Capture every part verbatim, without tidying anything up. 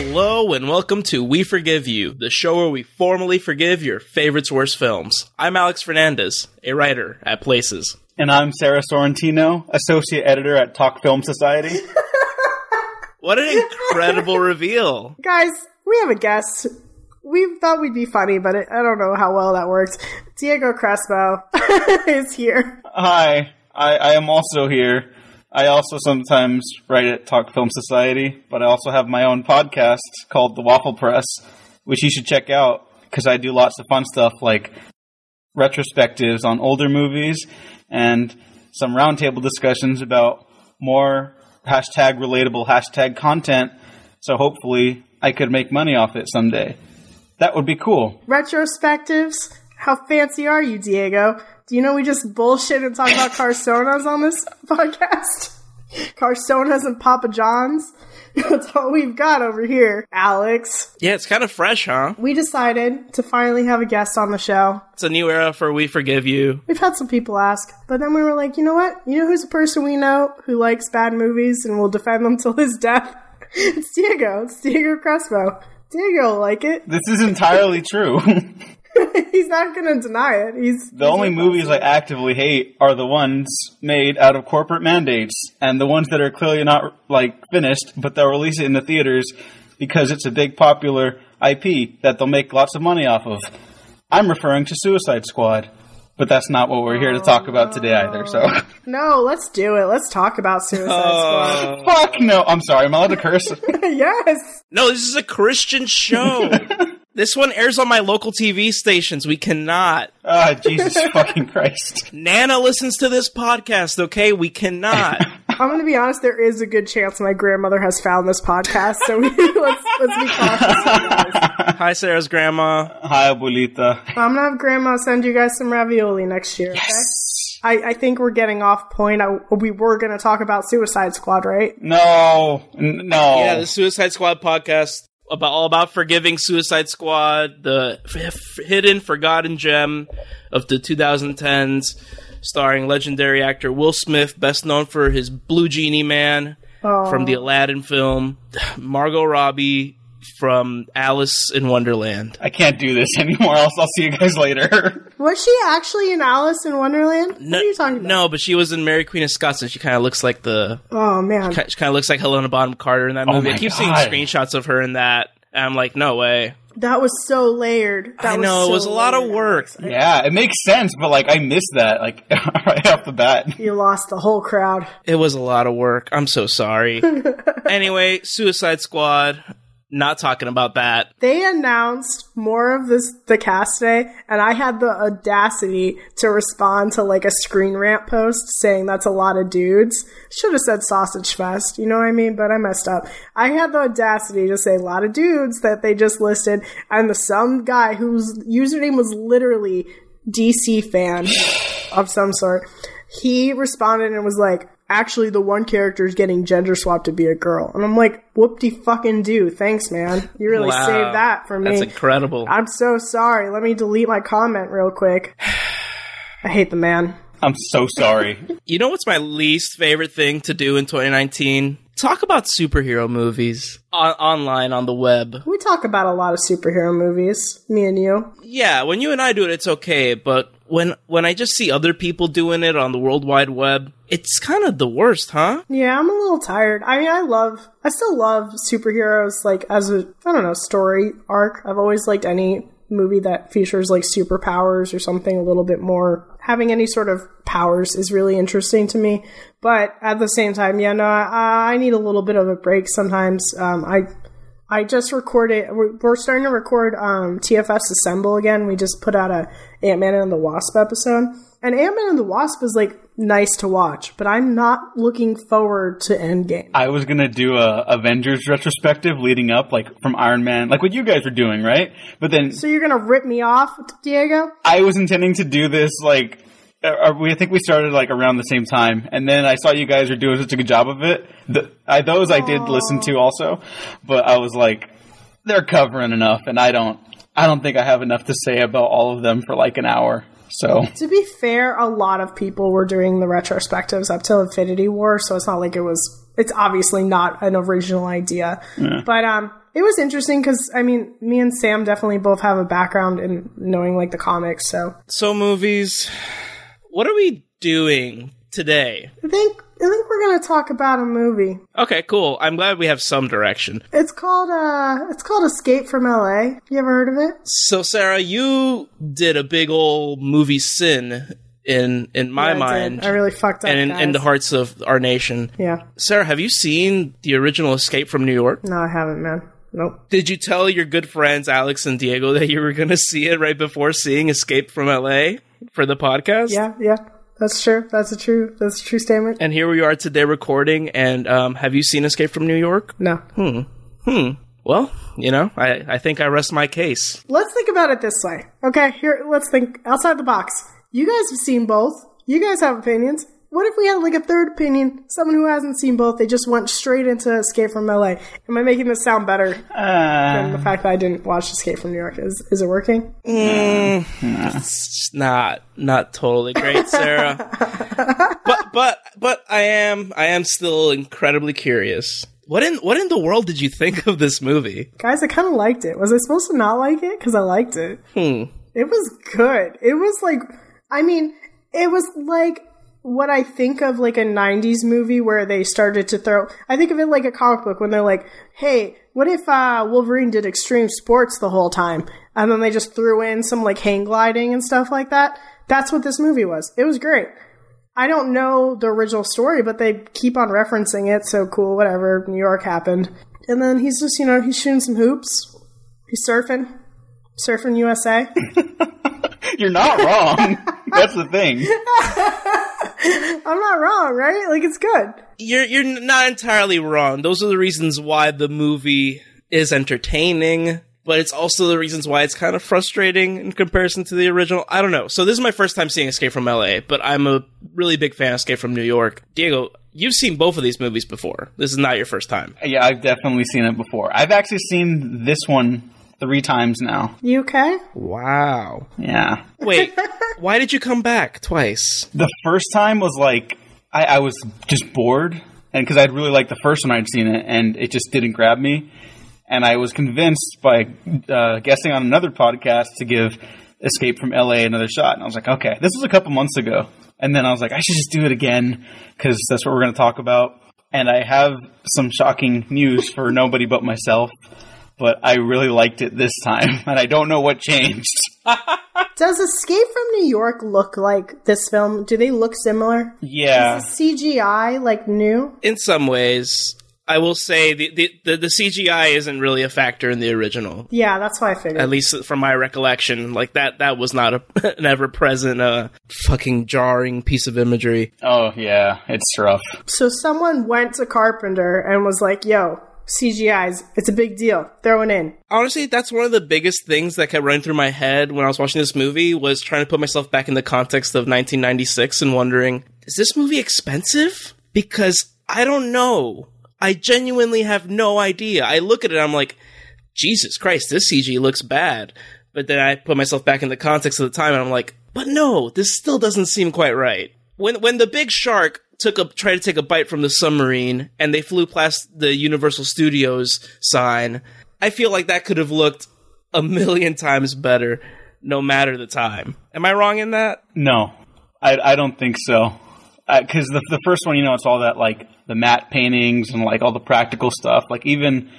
Hello and welcome to We Forgive You, the show where we formally forgive your favorites' worst films. I'm Alex Fernandez, a writer at Places. And I'm Sarah Sorrentino, associate editor at Talk Film Society. What an incredible reveal. Guys, we have a guest. We thought we'd be funny, but it, I don't know how well that worked. Diego Crespo is here. Hi, I, I am also here. I also sometimes write at Talk Film Society, but I also have my own podcast called The Waffle Press, which you should check out because I do lots of fun stuff like retrospectives on older movies and some roundtable discussions about more hashtag relatable hashtag content. So hopefully I could make money off it someday. That would be cool. Retrospectives? How fancy are you, Diego? Do you know we just bullshit and talk about Carsonas on this podcast? Carsonas and Papa John's? That's all we've got over here, Alex. Yeah, it's kind of fresh, huh? We decided to finally have a guest on the show. It's a new era for We Forgive You. We've had some people ask, but then we were like, you know what? You know who's a person we know who likes bad movies and will defend them till his death? It's Diego. It's Diego Crespo. Diego will like it. This is entirely true. He's not going to deny it. He's The he's only movies I actively hate are the ones made out of corporate mandates and the ones that are clearly not, like, finished, but they'll release it in the theaters because it's a big popular I P that they'll make lots of money off of. I'm referring to Suicide Squad, but that's not what we're here to talk oh, about no. today either, so... No, let's do it. Let's talk about Suicide uh, Squad. Fuck no. I'm sorry. Am I allowed to curse? Yes. No, this is a Christian show. This one airs on my local T V stations. We cannot. Ah, oh, Jesus fucking Christ. Nana listens to this podcast, okay? We cannot. I'm going to be honest. There is a good chance my grandmother has found this podcast, so we, let's, let's be cautious. Guys. Hi, Sarah's grandma. Hi, abuelita. I'm going to have grandma send you guys some ravioli next year, yes. Okay? I, I think we're getting off point. I, we were going to talk about Suicide Squad, right? No, N- no. Yeah, the Suicide Squad podcast, about all about forgiving Suicide Squad, the f- hidden, forgotten gem of the twenty tens, starring legendary actor Will Smith, best known for his Blue Genie Man Aww. From the Aladdin film, Margot Robbie from Alice in Wonderland. I can't do this anymore, else I'll see you guys later. Was she actually in Alice in Wonderland? No, what are you talking about? No, but she was in Mary Queen of Scots, and she kind of looks like the... Oh, man. She kind of, she kind of looks like Helena Bonham Carter in that movie. Oh I keep God. seeing screenshots of her in that, and I'm like, no way. That was so layered. That I know, was so it was a lot layered. of work. Yeah, it makes sense, but, like, I missed that, like, right off the bat. You lost the whole crowd. It was a lot of work. I'm so sorry. Anyway, Suicide Squad... Not talking about that. They announced more of this the cast today, and I had the audacity to respond to like a Screen Rant post saying that's a lot of dudes. Should have said Sausage Fest, you know what I mean? But I messed up. I had the audacity to say a lot of dudes that they just listed, and the some guy whose username was literally D C fan of some sort. He responded and was like, actually, the one character is getting gender swapped to be a girl. And I'm like, whoop-de-fucking-do. Thanks, man. You really wow. saved that for me. That's incredible. I'm so sorry. Let me delete my comment real quick. I hate the man. I'm so sorry. You know what's my least favorite thing to do in twenty nineteen? Talk about superhero movies on- online on the web. We talk about a lot of superhero movies, me and you. Yeah, when you and I do it, it's okay, but... When when I just see other people doing it on the World Wide Web, it's kind of the worst, huh? Yeah, I'm a little tired. I mean, I love, I still love superheroes, like, as a, I don't know, story arc. I've always liked any movie that features, like, superpowers or something a little bit more. Having any sort of powers is really interesting to me. But at the same time, yeah, no, I, I need a little bit of a break sometimes. Um, I... I just recorded, we're starting to record um, T F S Assemble again. We just put out a Ant-Man and the Wasp episode. And Ant-Man and the Wasp is, like, nice to watch, but I'm not looking forward to Endgame. I was going to do a Avengers retrospective leading up, like, from Iron Man, like what you guys were doing, right? But then... So you're going to rip me off, Diego? I was intending to do this, like, we I think we started, like, around the same time, and then I saw you guys were doing such a good job of it. The, I, those Aww. I did listen to also, but I was like, they're covering enough, and I don't, I don't think I have enough to say about all of them for, like, an hour. So to be fair, a lot of people were doing the retrospectives up till Infinity War, so it's not like it was it's obviously not an original idea. Yeah. But um, it was interesting because, I mean, me and Sam definitely both have a background in knowing, like, the comics, so. So, movies, what are we doing today? I think I think we're going to talk about a movie. Okay, cool. I'm glad we have some direction. It's called uh, it's called Escape from L A. You ever heard of it? So, Sarah, you did a big old movie sin in in my yeah, mind. I, I really fucked up, and in, in the hearts of our nation. Yeah. Sarah, have you seen the original Escape from New York? No, I haven't, man. Nope. Did you tell your good friends, Alex and Diego, that you were going to see it right before seeing Escape from L A for the podcast? Yeah, yeah. That's true. That's a true. That's a true statement. And here we are today recording. And um, have you seen Escape from New York? No. Hmm. Hmm. Well, you know, I, I think I rest my case. Let's think about it this way. Okay, here. Let's think outside the box. You guys have seen both. You guys have opinions. What if we had like a third opinion? Someone who hasn't seen both. They just went straight into Escape from L A. Am I making this sound better uh, than the fact that I didn't watch Escape from New York? Is is it working? Mm, nah. It's not. Not totally great, Sarah. but but but I am I am still incredibly curious. What in what in the world did you think of this movie, guys? I kind of liked it. Was I supposed to not like it? Because I liked it. Hmm. It was good. It was like, I mean, it was like what I think of like a nineties movie where they started to throw. I think of it like a comic book when they're like, "Hey, what if uh, Wolverine did extreme sports the whole time?" And then they just threw in some like hang gliding and stuff like that. That's what this movie was. It was great. I don't know the original story, but they keep on referencing it. So cool, whatever. New York happened, and then he's just, you know, he's shooting some hoops. He's surfing, surfing U S A. You're not wrong. That's the thing. I'm not wrong, right? Like, it's good. You're you're not entirely wrong. Those are the reasons why the movie is entertaining, but it's also the reasons why it's kind of frustrating in comparison to the original. I don't know. So this is my first time seeing Escape from L A, but I'm a really big fan of Escape from New York. Diego, you've seen both of these movies before. This is not your first time. Yeah, I've definitely seen it before. I've actually seen this one three times now. You okay? Wow. Yeah. Wait, why did you come back twice? The first time was like, I, I was just bored, and because I'd really liked the first one I'd seen it, and it just didn't grab me. And I was convinced by uh, guessing on another podcast to give Escape from L A another shot. And I was like, okay, this was a couple months ago. And then I was like, I should just do it again because that's what we're going to talk about. And I have some shocking news for nobody but myself. But I really liked it this time, and I don't know what changed. Does Escape from New York look like this film? Do they look similar? Yeah. Is the C G I, like, new? In some ways. I will say the, the, the, the C G I isn't really a factor in the original. Yeah, that's what I figured. At least from my recollection. Like, that that was not a, an ever-present uh, fucking jarring piece of imagery. Oh, yeah. It's rough. So someone went to Carpenter and was like, yo, C G Is, it's a big deal. Throw it in. Honestly, that's one of the biggest things that kept running through my head when I was watching this movie, was trying to put myself back in the context of nineteen ninety-six and wondering, is this movie expensive? Because I don't know. I genuinely have no idea. I look at it, I'm like, Jesus Christ, this C G looks bad. But then I put myself back in the context of the time, and I'm like, but no, this still doesn't seem quite right. When when the big shark took a try to take a bite from the submarine, and they flew past the Universal Studios sign, I feel like that could have looked a million times better, no matter the time. Am I wrong in that? No, I, I don't think so. Because the, the first one, you know, it's all that, like, the matte paintings and, like, all the practical stuff. Like, even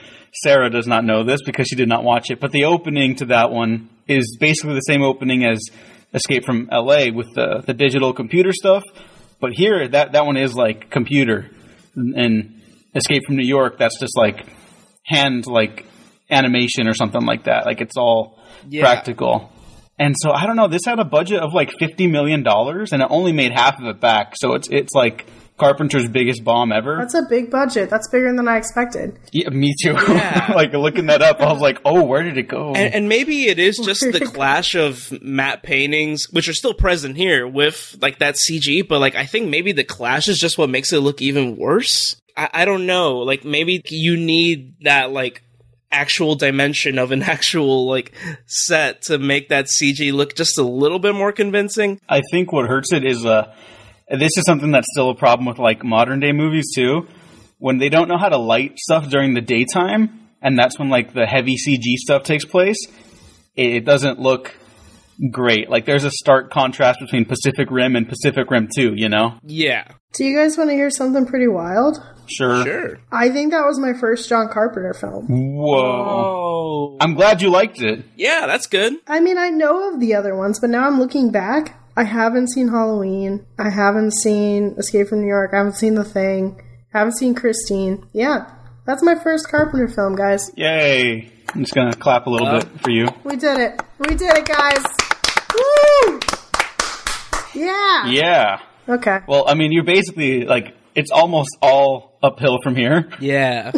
Sarah does not know this because she did not watch it. But the opening to that one is basically the same opening as Escape from L A with the, the digital computer stuff. But here, that, that one is, like, computer. And Escape from New York, that's just, like, hand, like, animation or something like that. Like, it's all yeah. practical. And so, I don't know, this had a budget of, like, fifty million dollars, and it only made half of it back. So, it's, it's like, Carpenter's biggest bomb ever. That's a big budget. That's bigger than I expected. Yeah, me too. Yeah. Like, looking that up, I was like, oh, where did it go? And, and maybe it is just the clash of matte paintings, which are still present here, with, like, that C G. But, like, I think maybe the clash is just what makes it look even worse. I, I don't know. Like, maybe you need that, like, actual dimension of an actual, like, set to make that C G look just a little bit more convincing. I think what hurts it is, uh, this is something that's still a problem with, like, modern day movies too, when they don't know how to light stuff during the daytime, and that's when like the heavy C G stuff takes place, it doesn't look great. Like, there's a stark contrast between Pacific Rim and Pacific Rim two, you know? Yeah. Do you guys want to hear something pretty wild? Sure. Sure. I think that was my first John Carpenter film. Whoa. Whoa. I'm glad you liked it. Yeah, that's good. I mean, I know of the other ones, but now I'm looking back. I haven't seen Halloween. I haven't seen Escape from New York. I haven't seen The Thing. I haven't seen Christine. Yeah. That's my first Carpenter film, guys. Yay. I'm just going to clap a little uh, bit for you. We did it. We did it, guys. Woo! Yeah. Yeah. Okay. Well, I mean, you're basically, like, it's almost all uphill from here. Yeah.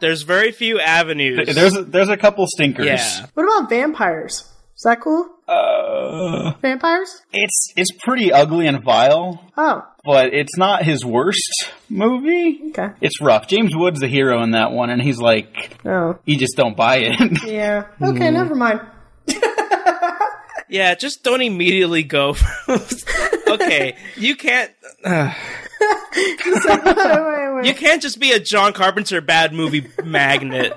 There's very few avenues. There's a, there's a couple stinkers. Yeah. What about Vampires? Is that cool? Uh, Vampires? It's it's pretty ugly and vile. Oh. But it's not his worst movie. Okay. It's rough. James Woods the hero in that one, and he's like, oh, you just don't buy it. Yeah. Okay, mm. never mind. Yeah, just don't immediately go for okay, you can't... Uh. Like, wait, wait, wait. You can't just be a John Carpenter bad movie magnet.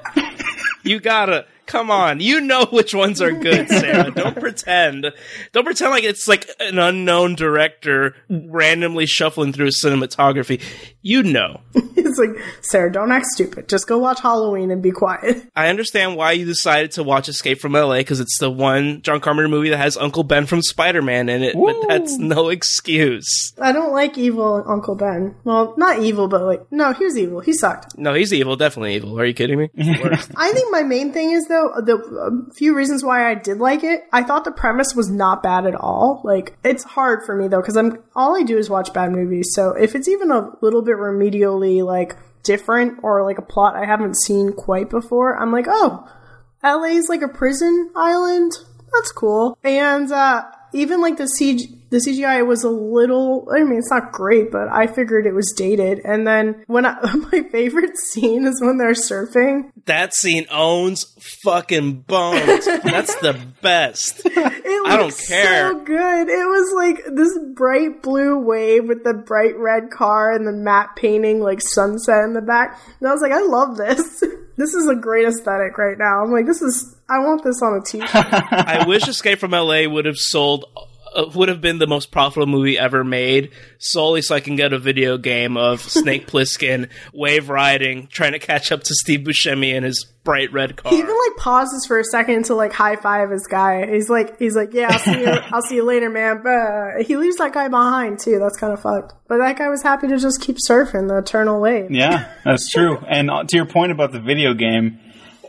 You gotta... Come on, you know which ones are good, Sarah. Don't pretend. Don't pretend like it's like an unknown director randomly shuffling through cinematography. You know. It's like, Sarah, don't act stupid. Just go watch Halloween and be quiet. I understand why you decided to watch Escape from L A because it's the one John Carpenter movie that has Uncle Ben from Spider-Man in it. Woo. But that's no excuse. I don't like evil Uncle Ben. Well, not evil, but like, no, he was evil. He sucked. No, he's evil. Definitely evil. Are you kidding me? I think my main thing is, though, the uh, few reasons why I did like it, I thought the premise was not bad at all. Like, it's hard for me though, because I'm all I do is watch bad movies. So if it's even a little bit remedially like different or like a plot I haven't seen quite before, I'm like, oh, L A's like a prison island. That's cool. And uh, even like the C G. The C G I was a little, I mean, it's not great, but I figured it was dated. And then when I, my favorite scene is when they're surfing. That scene owns fucking bones. That's the best. It I don't care. It was so good. It was like this bright blue wave with the bright red car and the matte painting, like sunset in the back. And I was like, I love this. This is a great aesthetic right now. I'm like, this is, I want this on a t-shirt. I wish Escape from L A would have sold... would have been the most profitable movie ever made solely so I can get a video game of Snake Plissken wave riding, trying to catch up to Steve Buscemi in his bright red car. He even like pauses for a second to like high five his guy. He's like, he's like, yeah, I'll see you, I'll see you later, man. But he leaves that guy behind too. That's kind of fucked. But that guy was happy to just keep surfing the eternal wave. Yeah, that's true. And to your point about the video game,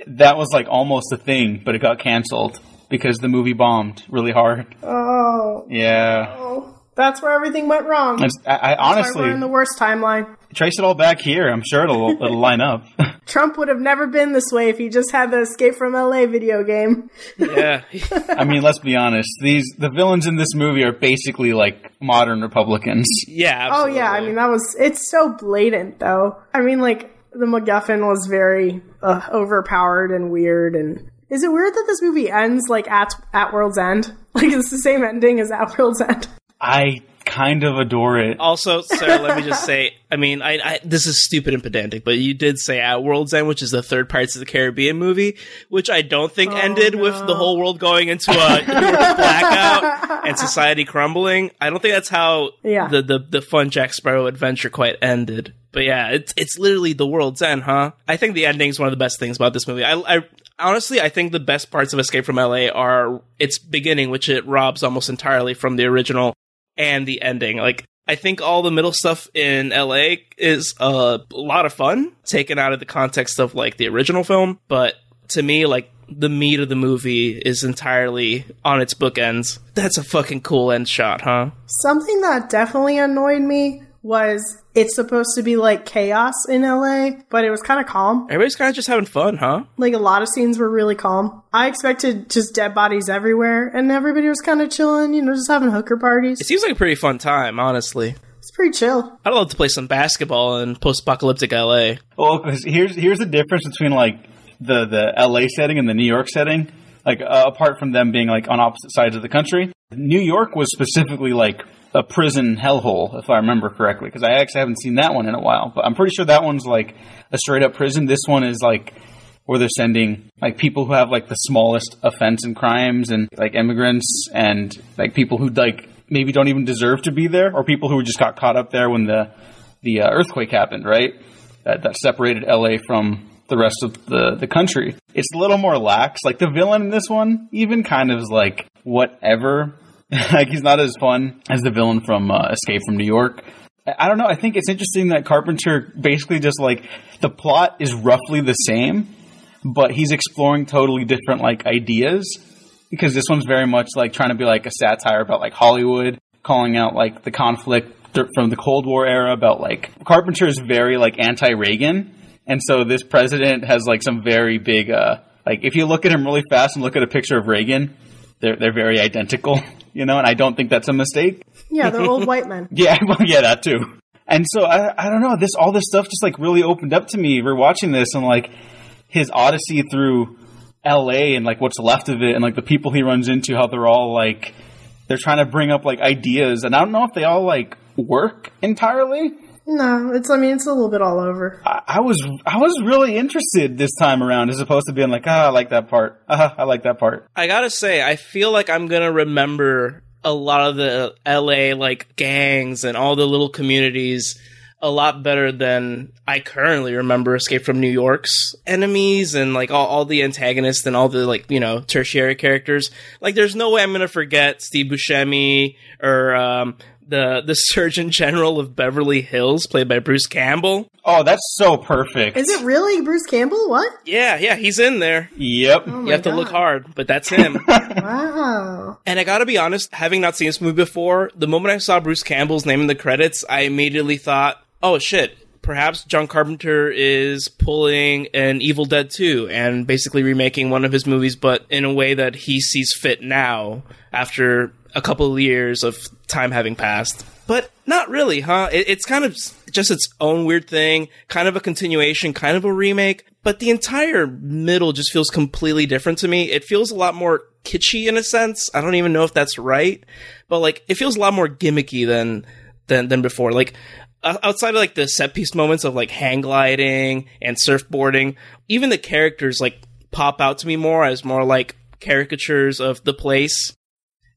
that was like almost a thing, but it got canceled. Because the movie bombed really hard. Oh. Yeah. Oh. That's where everything went wrong. I, I, honestly. That's why we're in the worst timeline. Trace it all back here. I'm sure it'll, it'll line up. Trump would have never been this way if he just had the Escape from L A video game. Yeah. I mean, let's be honest. These the villains in this movie are basically like modern Republicans. Yeah. Absolutely. Oh, yeah. I mean, that was... It's so blatant, though. I mean, like, the MacGuffin was very uh, overpowered and weird and... Is it weird that this movie ends, like, at at World's End? Like, it's the same ending as at World's End. I kind of adore it. Also, Sarah, let me just say, I mean, I, I this is stupid and pedantic, but you did say At World's End, which is the third Pirates of the Caribbean movie, which I don't think oh, ended no. with the whole world going into a blackout and society crumbling. I don't think that's how yeah. the, the, the fun Jack Sparrow adventure quite ended. But yeah, it's it's literally the world's end, huh? I think the ending is one of the best things about this movie. I, I honestly, I think the best parts of Escape from L A are its beginning, which it robs almost entirely from the original, and the ending. Like, I think all the middle stuff in L A is uh, a lot of fun, taken out of the context of, like, the original film. But to me, like, the meat of the movie is entirely on its bookends. That's a fucking cool end shot, huh? Something that definitely annoyed me was it's supposed to be like chaos in L A, but it was kind of calm. Everybody's kind of just having fun, huh? Like, a lot of scenes were really calm. I expected just dead bodies everywhere, and everybody was kind of chilling, you know, just having hooker parties. It seems like a pretty fun time, honestly. It's pretty chill. I'd love to play some basketball in post-apocalyptic L A. Well, because here's, here's the difference between, like, the, the L A setting and the New York setting. Like, uh, apart from them being, like, on opposite sides of the country, New York was specifically, like, a prison hellhole, if I remember correctly, because I actually haven't seen that one in a while. But I'm pretty sure that one's like a straight up prison. This one is like where they're sending like people who have like the smallest offense and crimes, and like immigrants, and like people who like maybe don't even deserve to be there, or people who just got caught up there when the the uh, earthquake happened, right? That, that separated L A from the rest of the, the country. It's a little more lax. Like, the villain in this one even kind of is like, whatever. Like, he's not as fun as the villain from uh, Escape from New York. I don't know. I think it's interesting that Carpenter basically just, like, the plot is roughly the same, but he's exploring totally different, like, ideas. Because this one's very much, like, trying to be, like, a satire about, like, Hollywood, calling out, like, the conflict from the Cold War era about, like, Carpenter is very, like, anti-Reagan. And so this president has, like, some very big, uh, like, if you look at him really fast and look at a picture of Reagan, they're they're very identical, you know, and I don't think that's a mistake. Yeah, they're old white men. Yeah, well, yeah, that too. And so, I I don't know, this all this stuff just, like, really opened up to me rewatching this, and, like, his odyssey through L A and, like, what's left of it, and, like, the people he runs into, how they're all, like, they're trying to bring up, like, ideas, and I don't know if they all, like, work entirely. No, it's, I mean, it's a little bit all over. I, I was, I was really interested this time around, as opposed to being like, ah, I like that part. Ah, I like that part. I gotta say, I feel like I'm gonna remember a lot of the L A, like, gangs and all the little communities a lot better than I currently remember Escape from New York's enemies and, like, all, all the antagonists and all the, like, you know, tertiary characters. Like, there's no way I'm gonna forget Steve Buscemi or, um... The the Surgeon General of Beverly Hills, played by Bruce Campbell. Oh, that's so perfect. Is it really Bruce Campbell? What? Yeah, yeah, he's in there. Yep. Oh you have God. to look hard, but that's him. Wow. And I gotta be honest, having not seen this movie before, the moment I saw Bruce Campbell's name in the credits, I immediately thought, oh shit, perhaps John Carpenter is pulling an Evil Dead two and basically remaking one of his movies, but in a way that he sees fit now after a couple of years of time having passed. But not really, huh? It, it's kind of just its own weird thing, kind of a continuation, kind of a remake. But the entire middle just feels completely different to me. It feels a lot more kitschy in a sense. I don't even know if that's right. But, like, it feels a lot more gimmicky than than, than before. Like, outside of, like, the set piece moments of, like, hang gliding and surfboarding, even the characters, like, pop out to me more as more, like, caricatures of the place,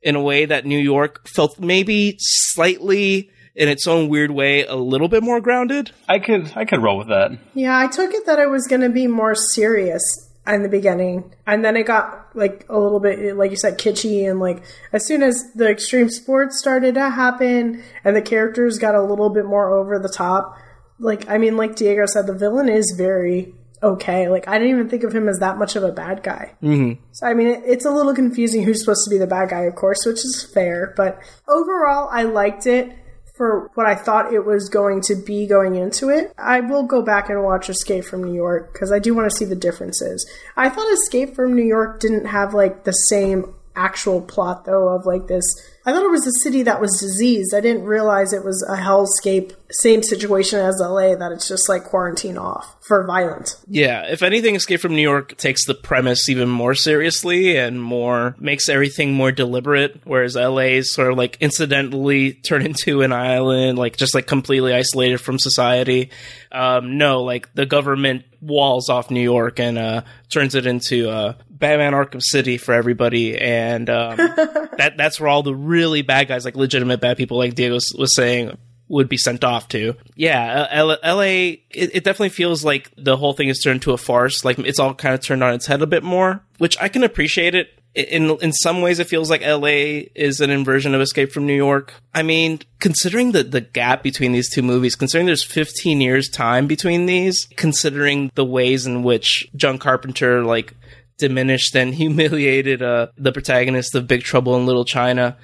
in a way that New York felt maybe slightly, in its own weird way, a little bit more grounded. I could I could roll with that. Yeah, I took it that it was going to be more serious in the beginning. And then it got, like, a little bit, like you said, kitschy. And, like, as soon as the extreme sports started to happen and the characters got a little bit more over the top, like, I mean, like Diego said, the villain is very okay. Like, I didn't even think of him as that much of a bad guy. Mm-hmm. So, I mean, it, it's a little confusing who's supposed to be the bad guy, of course, which is fair. But overall, I liked it for what I thought it was going to be going into it. I will go back and watch Escape from New York because I do want to see the differences. I thought Escape from New York didn't have, like, the same actual plot, though, of, like, this. I thought it was a city that was diseased. I didn't realize it was a hellscape, same situation as L A, that it's just, like, quarantine off for violence. Yeah, if anything, Escape from New York takes the premise even more seriously and more makes everything more deliberate, whereas L A is sort of, like, incidentally turned into an island, like, just, like, completely isolated from society. Um, no, like, the government walls off New York and uh, turns it into uh, Batman Arkham City for everybody, and um, that that's where all the really bad guys, like legitimate bad people, like Diego was saying, would be sent off to. Yeah, L- LA, it, it definitely feels like the whole thing is turned to a farce. Like, it's all kind of turned on its head a bit more, which I can appreciate it. In in some ways, it feels like L A is an inversion of Escape from New York. I mean, considering the, the gap between these two movies, considering there's fifteen years time between these, considering the ways in which John Carpenter, like, diminished and humiliated uh, the protagonist of Big Trouble in Little China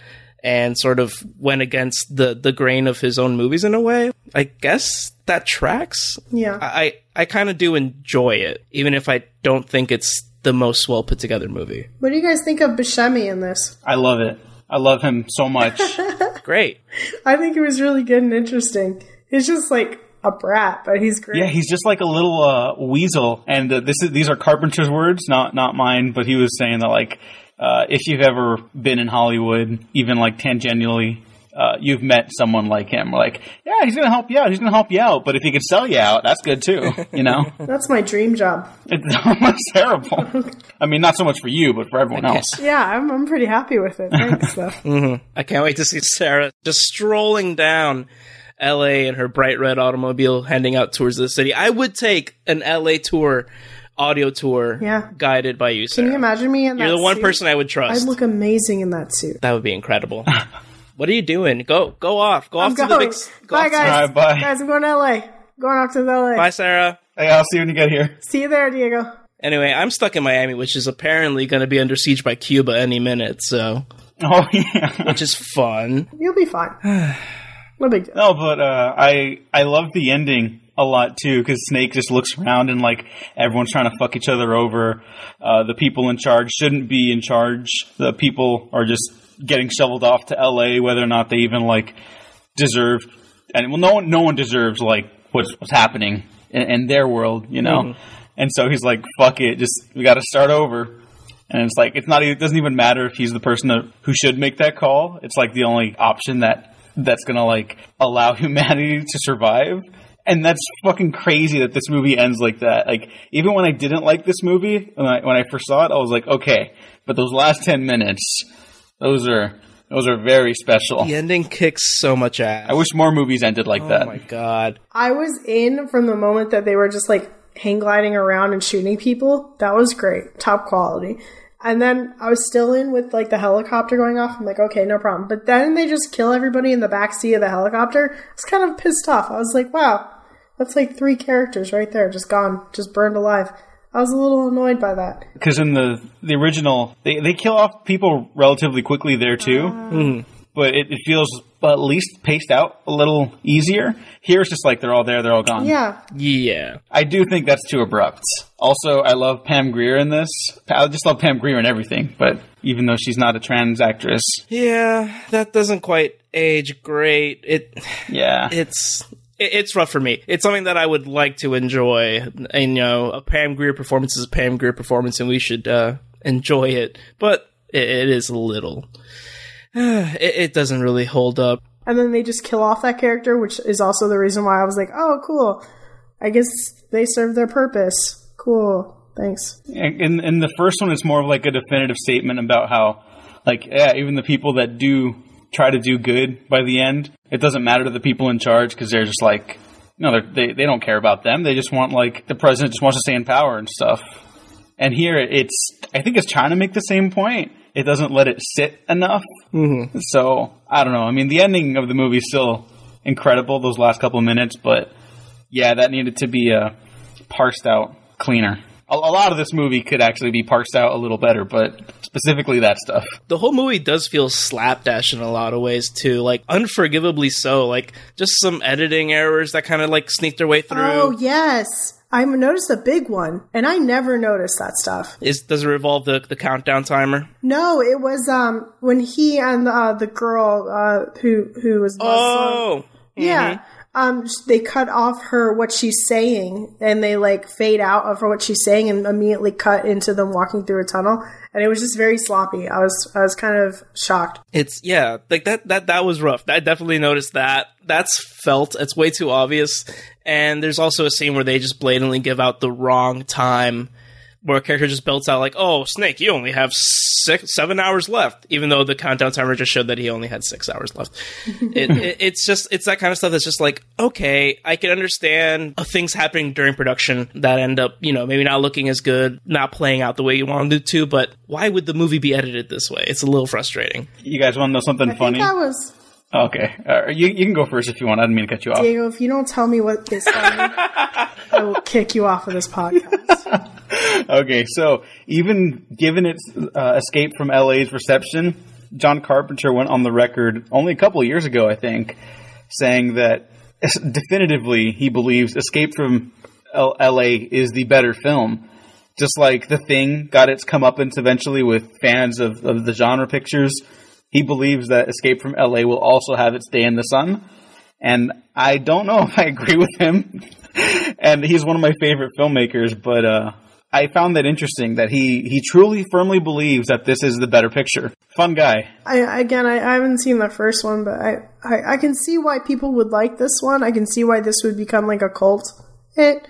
and sort of went against the, the grain of his own movies in a way, I guess that tracks. Yeah. I, I kind of do enjoy it, even if I don't think it's the most well put together movie. What do you guys think of Buscemi in this? I love it. I love him so much. Great. I think it was really good and interesting. He's just like a brat, but he's great. Yeah, he's just like a little uh, weasel. And uh, this is these are Carpenter's words, not not mine. But he was saying that, like, uh, if you've ever been in Hollywood, even like tangentially, uh, you've met someone like him. We're like, yeah, he's going to help you out. He's going to help you out. But if he can sell you out, that's good too. You know, that's my dream job. It's almost terrible. I mean, not so much for you, but for everyone else. Yeah, I'm, I'm pretty happy with it. Thanks, though. Mm-hmm. I can't wait to see Sarah just strolling down L A in her bright red automobile, heading out towards the city. I would take an L A tour, audio tour, yeah. guided by you, Sarah. Can you imagine me in that suit? You're the one suit? person I would trust. I'd look amazing in that suit. That would be incredible. What are you doing? Go, go off. Go I'm off going. to the big... Go bye, guys. To- bye. Guys, I'm going to L A. Going off to L A. Bye, Sarah. Hey, I'll see you when you get here. See you there, Diego. Anyway, I'm stuck in Miami, which is apparently going to be under siege by Cuba any minute, so... Oh, yeah. Which is fun. You'll be fine. No big deal. No, but uh, I I love the ending a lot too, because Snake just looks around and like everyone's trying to fuck each other over. Uh, the people in charge shouldn't be in charge. The people are just getting shoveled off to L A, whether or not they even like deserve. And well, no one no one deserves like what's, what's happening in, in their world, you know. Mm-hmm. And so he's like, "Fuck it, just we got to start over." And it's like it's not. It doesn't even matter if he's the person that, who should make that call. It's like the only option that. that's going to, like, allow humanity to survive. And that's fucking crazy that this movie ends like that. Like, even when I didn't like this movie, when I, when I first saw it, I was like, okay. But those last ten minutes, those are those are very special. The ending kicks so much ass. I wish more movies ended like oh that. Oh, my God. I was in from the moment that they were just, like, hang gliding around and shooting people. That was great. Top quality. And then I was still in with, like, the helicopter going off. I'm like, okay, no problem. But then they just kill everybody in the backseat of the helicopter. I was kind of pissed off. I was like, wow, that's like three characters right there. Just gone. Just burned alive. I was a little annoyed by that. Because in the, the original, they, they kill off people relatively quickly there, too. Uh, mm-hmm. But it, it feels at least paced out a little easier. Here it's just like they're all there, they're all gone. Yeah. Yeah. I do think that's too abrupt. Also, I love Pam Grier in this. I just love Pam Grier in everything, but even though she's not a trans actress. Yeah, that doesn't quite age great. It Yeah. It's it, it's rough for me. It's something that I would like to enjoy. And, you know, a Pam Grier performance is a Pam Grier performance and we should uh, enjoy it. But it, it is a little... It, it doesn't really hold up. And then they just kill off that character, which is also the reason why I was like, oh, cool. I guess they serve their purpose. Cool. Thanks. In, in the first one, it's more of like a definitive statement about how, like, yeah, even the people that do try to do good by the end, it doesn't matter to the people in charge because they're just like, no, they they don't care about them. They just want, like, the president just wants to stay in power and stuff. And here it's, I think it's trying to make the same point. It doesn't let it sit enough. Mm-hmm. So, I don't know. I mean, the ending of the movie is still incredible, those last couple of minutes. But, yeah, that needed to be uh, parsed out cleaner. A-, a lot of this movie could actually be parsed out a little better, but specifically that stuff. The whole movie does feel slapdash in a lot of ways, too. Like, unforgivably so. Like, just some editing errors that kind of, like, sneak their way through. Oh, yes. I noticed a big one, and I never noticed that stuff. Is, does it revolve the, the countdown timer? No, it was um when he and uh, the girl uh, who who was Muslim, oh yeah mm-hmm. um they cut off her what she's saying, and they like fade out of what she's saying, and immediately cut into them walking through a tunnel, and it was just very sloppy. I was I was kind of shocked. It's yeah like that that that was rough. I definitely noticed that. That's felt. It's way too obvious. And there's also a scene where they just blatantly give out the wrong time, where a character just belts out like, oh, Snake, you only have six, seven hours left, even though the countdown timer just showed that he only had six hours left. it, it, it's just, it's that kind of stuff that's just like, okay, I can understand things happening during production that end up, you know, maybe not looking as good, not playing out the way you wanted it to, but why would the movie be edited this way? It's a little frustrating. You guys want to know something I funny? Think I was... Okay. Uh, you you can go first if you want. I didn't mean to cut you off. Diego, if you don't tell me what this is, I will kick you off of this podcast. Okay, so even given its uh, Escape from L A's reception, John Carpenter went on the record only a couple of years ago, I think, saying that definitively he believes Escape from L- L.A. is the better film. Just like The Thing got its comeuppance eventually with fans of, of the genre pictures, he believes that Escape from L A will also have its day in the sun. And I don't know if I agree with him. And he's one of my favorite filmmakers, but uh, I found that interesting that he, he truly firmly believes that this is the better picture. Fun guy. I, again, I, I haven't seen the first one, but I, I, I can see why people would like this one. I can see why this would become like a cult hit.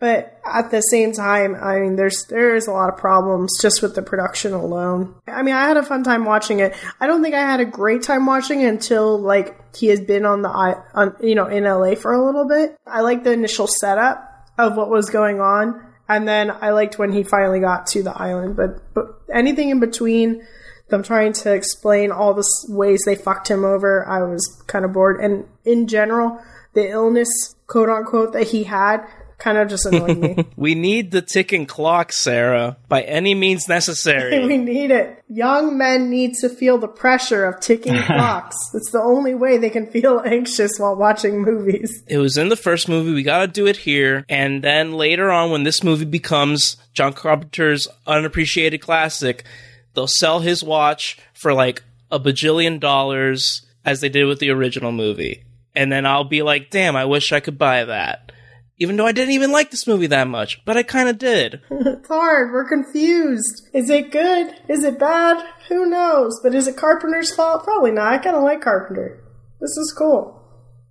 But at the same time, I mean, there's there's a lot of problems just with the production alone. I mean, I had a fun time watching it. I don't think I had a great time watching it until, like, he has been on the, on, you know, in L A for a little bit. I liked the initial setup of what was going on. And then I liked when he finally got to the island. But, but anything in between them trying to explain all the ways they fucked him over, I was kind of bored. And in general, the illness, quote unquote, that he had kind of just annoyed me. We need the ticking clock, Sarah, by any means necessary. We need it. Young men need to feel the pressure of ticking clocks. It's the only way they can feel anxious while watching movies. It was in the first movie. We got to do it here. And then later on, when this movie becomes John Carpenter's unappreciated classic, they'll sell his watch for like a bajillion dollars as they did with the original movie. And then I'll be like, damn, I wish I could buy that. Even though I didn't even like this movie that much, but I kind of did. It's hard. We're confused. Is it good? Is it bad? Who knows? But is it Carpenter's fault? Probably not. I kind of like Carpenter. This is cool.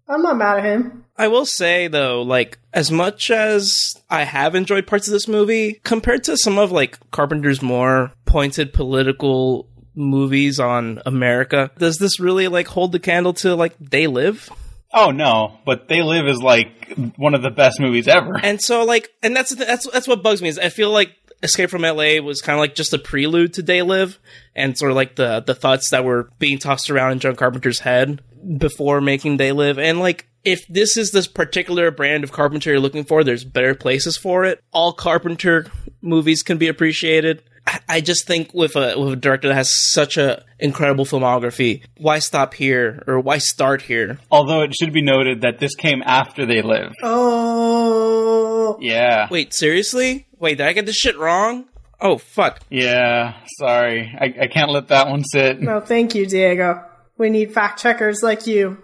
I'm not mad at him. I will say, though, like, as much as I have enjoyed parts of this movie, compared to some of, like, Carpenter's more pointed political movies on America, does this really, like, hold the candle to, like, They Live? Oh, no, but They Live is, like, one of the best movies ever. And so, like, and that's that's that's what bugs me, is I feel like Escape from L A was kind of, like, just a prelude to They Live, and sort of, like, the, the thoughts that were being tossed around in John Carpenter's head before making They Live. And, like, if this is this particular brand of Carpenter you're looking for, there's better places for it. All Carpenter movies can be appreciated. I just think with a with a director that has such a incredible filmography, why stop here or why start here? Although it should be noted that this came after They Live. Oh. Yeah. Wait, seriously? Wait, did I get this shit wrong? Oh, fuck. Yeah, sorry. I, I can't let that one sit. No, thank you, Diego. We need fact checkers like you.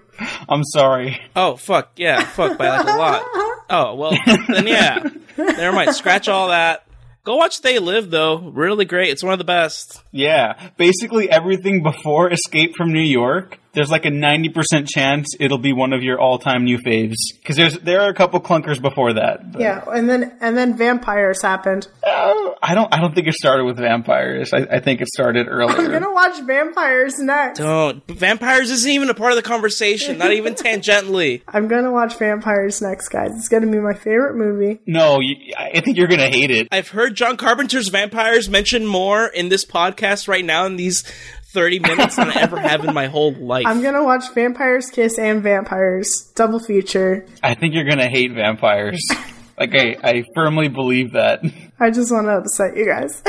I'm sorry. Oh, fuck. Yeah, fuck by like a lot. Oh, well, then yeah. Never mind. Scratch all that. Go watch They Live, though. Really great. It's one of the best. Yeah. Basically everything before Escape from New York, there's like a ninety percent chance it'll be one of your all-time new faves. Because there's there are a couple clunkers before that. But. Yeah, and then and then Vampires happened. Uh, I don't I don't think it started with Vampires. I, I think it started earlier. I'm going to watch Vampires next. Don't. Vampires isn't even a part of the conversation. Not even tangentially. I'm going to watch Vampires next, guys. It's going to be my favorite movie. No, you, I think you're going to hate it. I've heard John Carpenter's Vampires mentioned more in this podcast right now in these thirty minutes than I ever have in my whole life. I'm going to watch Vampire's Kiss and Vampires. Double feature. I think you're going to hate Vampires. Like, I, I firmly believe that. I just want to upset you guys.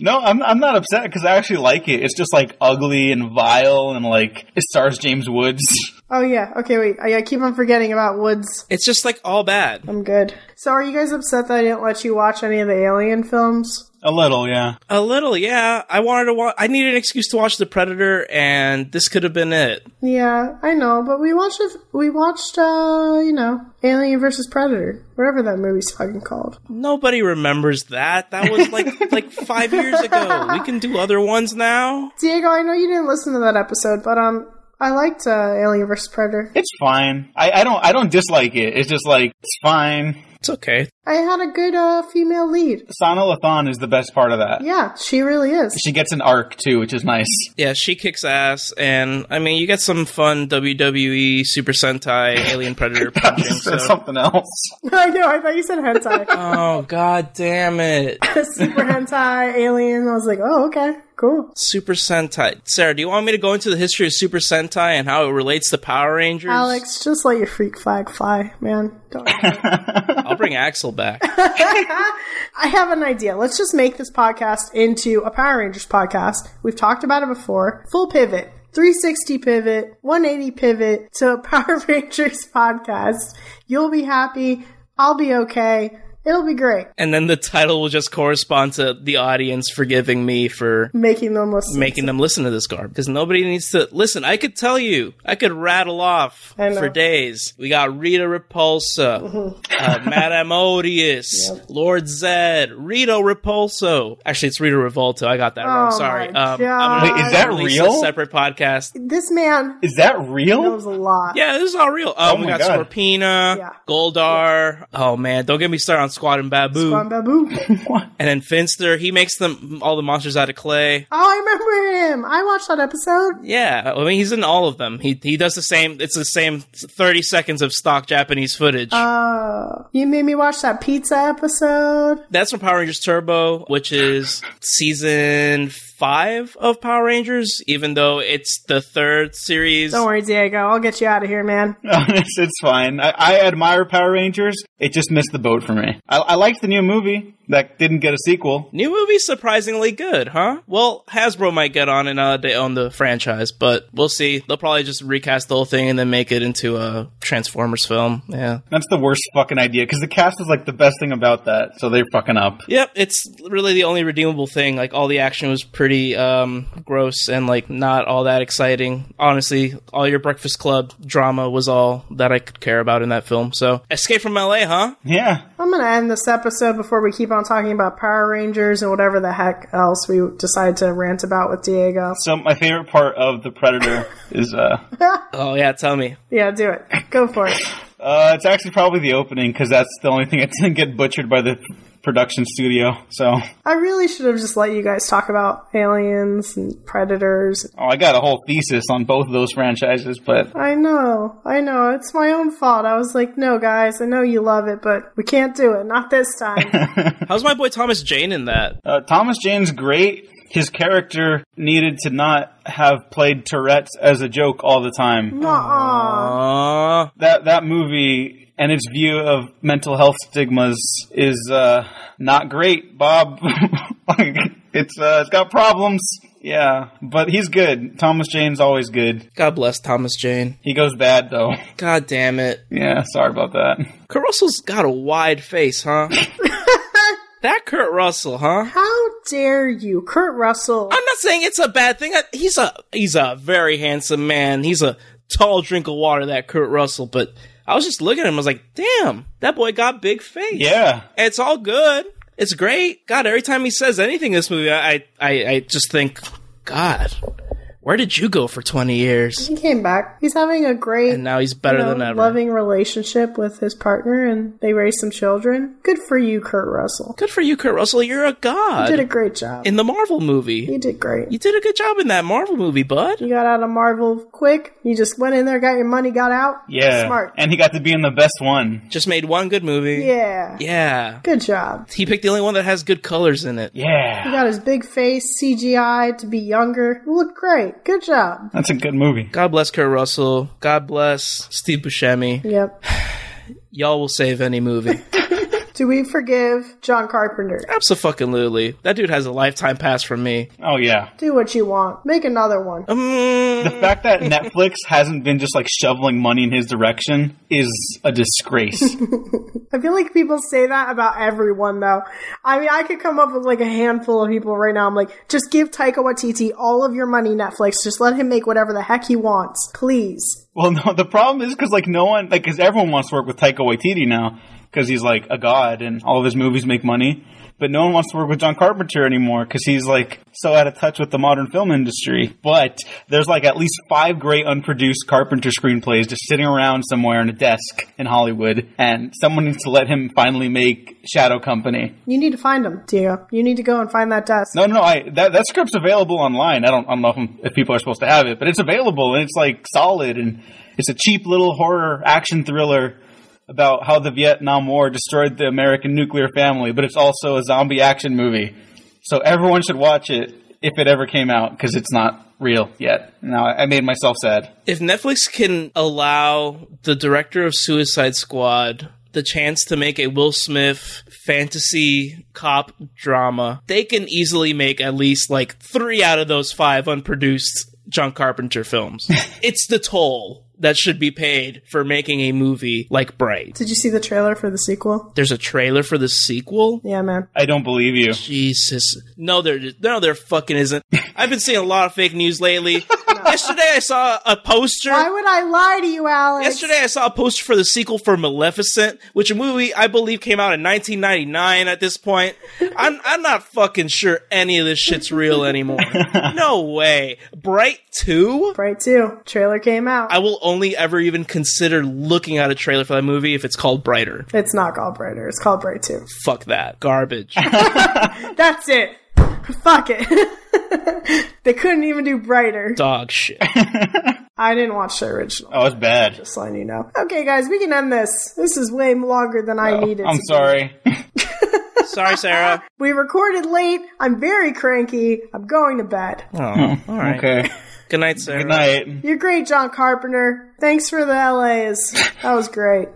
No, I'm I'm not upset because I actually like it. It's just, like, ugly and vile and, like, it stars James Woods. Oh, yeah. Okay, wait. I, I keep on forgetting about Woods. It's just, like, all bad. I'm good. So are you guys upset that I didn't let you watch any of the Alien films? A little, yeah. A little, yeah. I wanted to watch... I needed an excuse to watch The Predator, and this could have been it. Yeah, I know, but we watched, we watched, uh, you know, Alien versus. Predator, whatever that movie's fucking called. Nobody remembers that. That was, like, like five years ago. We can do other ones now. Diego, I know you didn't listen to that episode, but, um... I liked uh, Alien versus. Predator. It's fine. I, I don't I don't dislike it. It's just like, it's fine. It's okay. I had a good uh, female lead. Sana Lathan is the best part of that. Yeah, she really is. She gets an arc, too, which is nice. Yeah, she kicks ass. And, I mean, you get some fun W W E, Super Sentai, Alien Predator punching. So. Something else. I know. I thought you said hentai. Oh, god damn it. Super hentai, Alien. I was like, oh, okay. Cool. Super Sentai. Sarah, do you want me to go into the history of Super Sentai and how it relates to Power Rangers? Alex, just let your freak flag fly, man. Don't I'll bring Axel back. I have an idea. Let's just make this podcast into a Power Rangers podcast. We've talked about it before. Full pivot. three sixty pivot. one eighty pivot to a Power Rangers podcast. You'll be happy. I'll be okay. It'll be great. And then the title will just correspond to the audience forgiving me for making them listen, making to them listen to this garb. Because nobody needs to listen. I could tell you. I could rattle off for days. We got Rita Repulsa, mm-hmm. uh, Madame Odious, yep. Lord Zed, Rita Repulso. Actually, it's Rita Revolta. I got that oh wrong. Sorry. Um, I'm Wait, is that real? A separate podcast. This man. Is that real? Knows a lot. Yeah, this is all real. Um, oh we got God. Scorpina, yeah. Goldar. Yeah. Oh man, don't get me started on Squad and Babu. Squad and Babu. And then Finster, he makes them all the monsters out of clay. Oh, I remember him. I watched that episode. Yeah, I mean he's in all of them. He he does the same. It's the same thirty seconds of stock Japanese footage. Oh, uh, you made me watch that pizza episode. That's from Power Rangers Turbo, which is season five of Power Rangers. Even though it's the third series. Don't worry, Diego. I'll get you out of here, man. Oh, it's, it's fine. I, I admire Power Rangers. It just missed the boat for me. I, I liked the new movie that didn't get a sequel. New movie's surprisingly good, huh? Well, Hasbro might get on it now that they own the franchise, but we'll see. They'll probably just recast the whole thing and then make it into a Transformers film. Yeah. That's the worst fucking idea, because the cast is like the best thing about that, so they're fucking up. Yep, it's really the only redeemable thing. Like, all the action was pretty um, gross and, like, not all that exciting. Honestly, all your Breakfast Club drama was all that I could care about in that film, so... Escape from L A, huh? Yeah. I'm gonna end this episode before we keep on talking about Power Rangers and whatever the heck else we decide to rant about with Diego. So my favorite part of The Predator is... uh. Oh, yeah, tell me. Yeah, do it. Go for it. Uh, it's actually probably the opening, because that's the only thing that didn't get butchered by the production studio, so... I really should have just let you guys talk about aliens and predators. Oh, I got a whole thesis on both of those franchises, but... I know, I know, it's my own fault. I was like, no, guys, I know you love it, but we can't do it, not this time. How's my boy Thomas Jane in that? Uh, Thomas Jane's great. His character needed to not have played Tourette's as a joke all the time. Aww. That, that movie... and its view of mental health stigmas is uh, not great, Bob. Like, it's uh, it's got problems. Yeah, but he's good. Thomas Jane's always good. God bless Thomas Jane. He goes bad, though. God damn it. Yeah, sorry about that. Kurt Russell's got a wide face, huh? That Kurt Russell, huh? How dare you, Kurt Russell. I'm not saying it's a bad thing. He's a, he's a very handsome man. He's a tall drink of water, that Kurt Russell, but... I was just looking at him, I was like, damn, that boy got big face. Yeah. And it's all good. It's great. God, every time he says anything in this movie, I, I, I just think, God, where did you go for twenty years? He came back. He's having a great, and now he's better you know, than ever. Loving relationship with his partner, and they raised some children. Good for you, Kurt Russell. Good for you, Kurt Russell. You're a god. You did a great job. In the Marvel movie. You did great. You did a good job in that Marvel movie, bud. You got out of Marvel quick. You just went in there, got your money, got out. Yeah. Smart. And he got to be in the best one. Just made one good movie. Yeah. Yeah. Good job. He picked the only one that has good colors in it. Yeah. He got his big face, C G I to be younger. It looked great. Good job. That's a good movie. God bless Kurt Russell. God bless Steve Buscemi. Yep. Y'all will save any movie. Do we forgive John Carpenter? Abso-fucking-lutely. That dude has a lifetime pass from me. Oh, yeah. Do what you want. Make another one. Um, the fact that Netflix hasn't been just, like, shoveling money in his direction is a disgrace. I feel like people say that about everyone, though. I mean, I could come up with, like, a handful of people right now. I'm like, just give Taika Waititi all of your money, Netflix. Just let him make whatever the heck he wants. Please. Well, no, the problem is because, like, no one... like, because everyone wants to work with Taika Waititi now. Because he's like a god and all of his movies make money. But no one wants to work with John Carpenter anymore because he's like so out of touch with the modern film industry. But there's like at least five great unproduced Carpenter screenplays just sitting around somewhere on a desk in Hollywood. And someone needs to let him finally make Shadow Company. You need to find him, Diego. You need to go and find that desk. No, no, I that, that script's available online. I don't, I don't know if, I'm, if people are supposed to have it, but it's available and it's like solid. And it's a cheap little horror action thriller about how the Vietnam War destroyed the American nuclear family, but it's also a zombie action movie. So everyone should watch it if it ever came out, because it's not real yet. Now, I made myself sad. If Netflix can allow the director of Suicide Squad the chance to make a Will Smith fantasy cop drama, they can easily make at least like three out of those five unproduced John Carpenter films. It's the toll. that should be paid for making a movie like Bright. Did you see the trailer for the sequel? There's a trailer for the sequel? Yeah, man. I don't believe you. Jesus. No, there, no, there fucking isn't. I've been seeing a lot of fake news lately. No. Yesterday I saw a poster. Why would I lie to you, Alex? Yesterday I saw a poster for the sequel for Maleficent, which a movie I believe came out in nineteen ninety-nine at this point. I'm, I'm not fucking sure any of this shit's real anymore. No way. Bright two? Bright two. Trailer came out. I will only ever even consider looking at a trailer for that movie if it's called Brighter. It's not called Brighter. It's called Bright two. Fuck that. Garbage. That's it. Fuck it. They couldn't even do Brighter. Dog shit. I didn't watch the original. Oh, it's bad. Just letting you know. Okay, guys, we can end this. This is way longer than I oh, needed. I'm sorry. Sorry, Sarah. We recorded late. I'm very cranky. I'm going to bed. Oh, all right. Okay. Good night, Sarah. Good night. You're great, John Carpenter. Thanks for the L A's. That was great.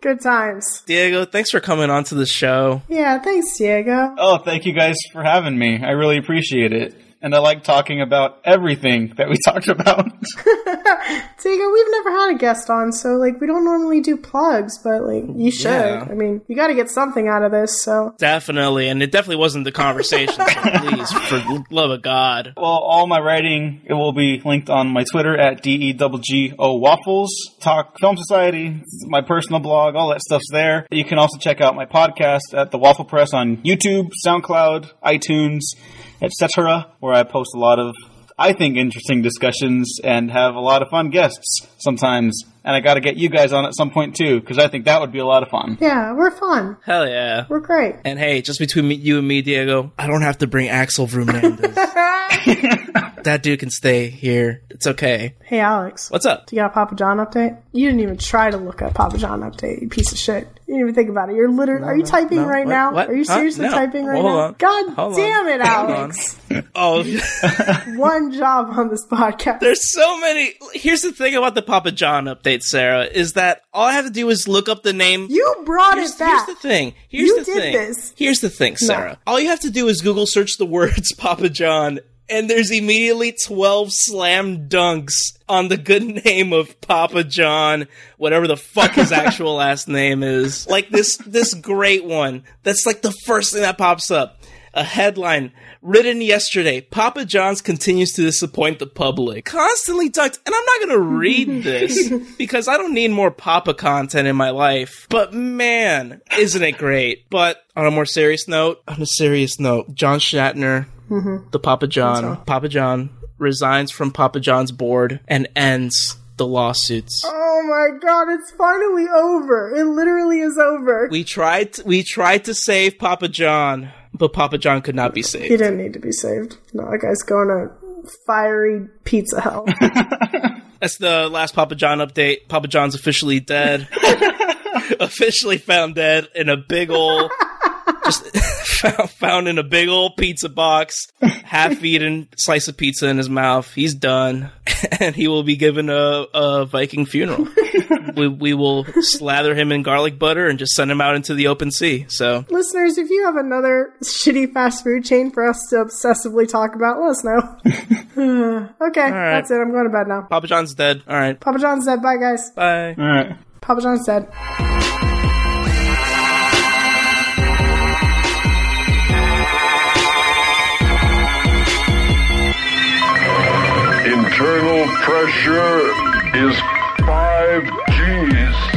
Good times. Diego, thanks for coming on to the show. Yeah, thanks, Diego. Oh, thank you guys for having me. I really appreciate it. And I like talking about everything that we talked about. Diego, we've never had a guest on, so, like, we don't normally do plugs, but, like, you should. Yeah. I mean, you gotta get something out of this, so. Definitely, and it definitely wasn't the conversation, so please, for the love of God. Well, all my writing, it will be linked on my Twitter at D E G G O Waffles, Talk Film Society, my personal blog, all that stuff's there. You can also check out my podcast at The Waffle Press on YouTube, SoundCloud, iTunes, et cetera, where I post a lot of, I think, interesting discussions and have a lot of fun guests sometimes. And I got to get you guys on at some point, too, because I think that would be a lot of fun. Yeah, we're fun. Hell yeah. We're great. And hey, just between me, you and me, Diego, I don't have to bring Axel Vroomlandis. That dude can stay here. It's okay. Hey, Alex. What's up? Do you got a Papa John update? You didn't even try to look up Papa John update, you piece of shit. You didn't even think about it. You're literally... No, are you typing no, right what, now? What? Are you seriously huh? no. typing right Hold now? On. God Hold damn on. It, Alex. Oh, one job on this podcast. There's so many... Here's the thing about the Papa John update, Sarah, is that all I have to do is look up the name... You brought here's, it back. Here's the thing. Here's you the did thing. This. Here's the thing, Sarah. No. All you have to do is Google search the words Papa John, and there's immediately twelve slam dunks on the good name of Papa John, whatever the fuck his actual last name is. Like this this great one. That's like the first thing that pops up. A headline written yesterday, Papa John's continues to disappoint the public. Constantly ducked, and I'm not going to read this because I don't need more Papa content in my life. But man, isn't it great? But on a more serious note, on a serious note, John Shatner... Mm-hmm. The Papa John, Papa John resigns from Papa John's board and ends the lawsuits. Oh my God, it's finally over. It literally is over. We tried to, we tried to save Papa John, but Papa John could not be saved. He didn't need to be saved. No, that guy's going to fiery pizza hell. That's the last Papa John update. Papa John's officially dead. Officially found dead in a big ol' just found in a big old pizza box, half-eaten slice of pizza in his mouth. He's done, and he will be given a, a Viking funeral. we, we will slather him in garlic butter and just send him out into the open sea. So, listeners, if you have another shitty fast food chain for us to obsessively talk about, let us know. Okay, right. That's it. I'm going to bed now. Papa John's dead. All right. Papa John's dead. Bye, guys. Bye. All right. Papa John's dead. Internal pressure is five G's.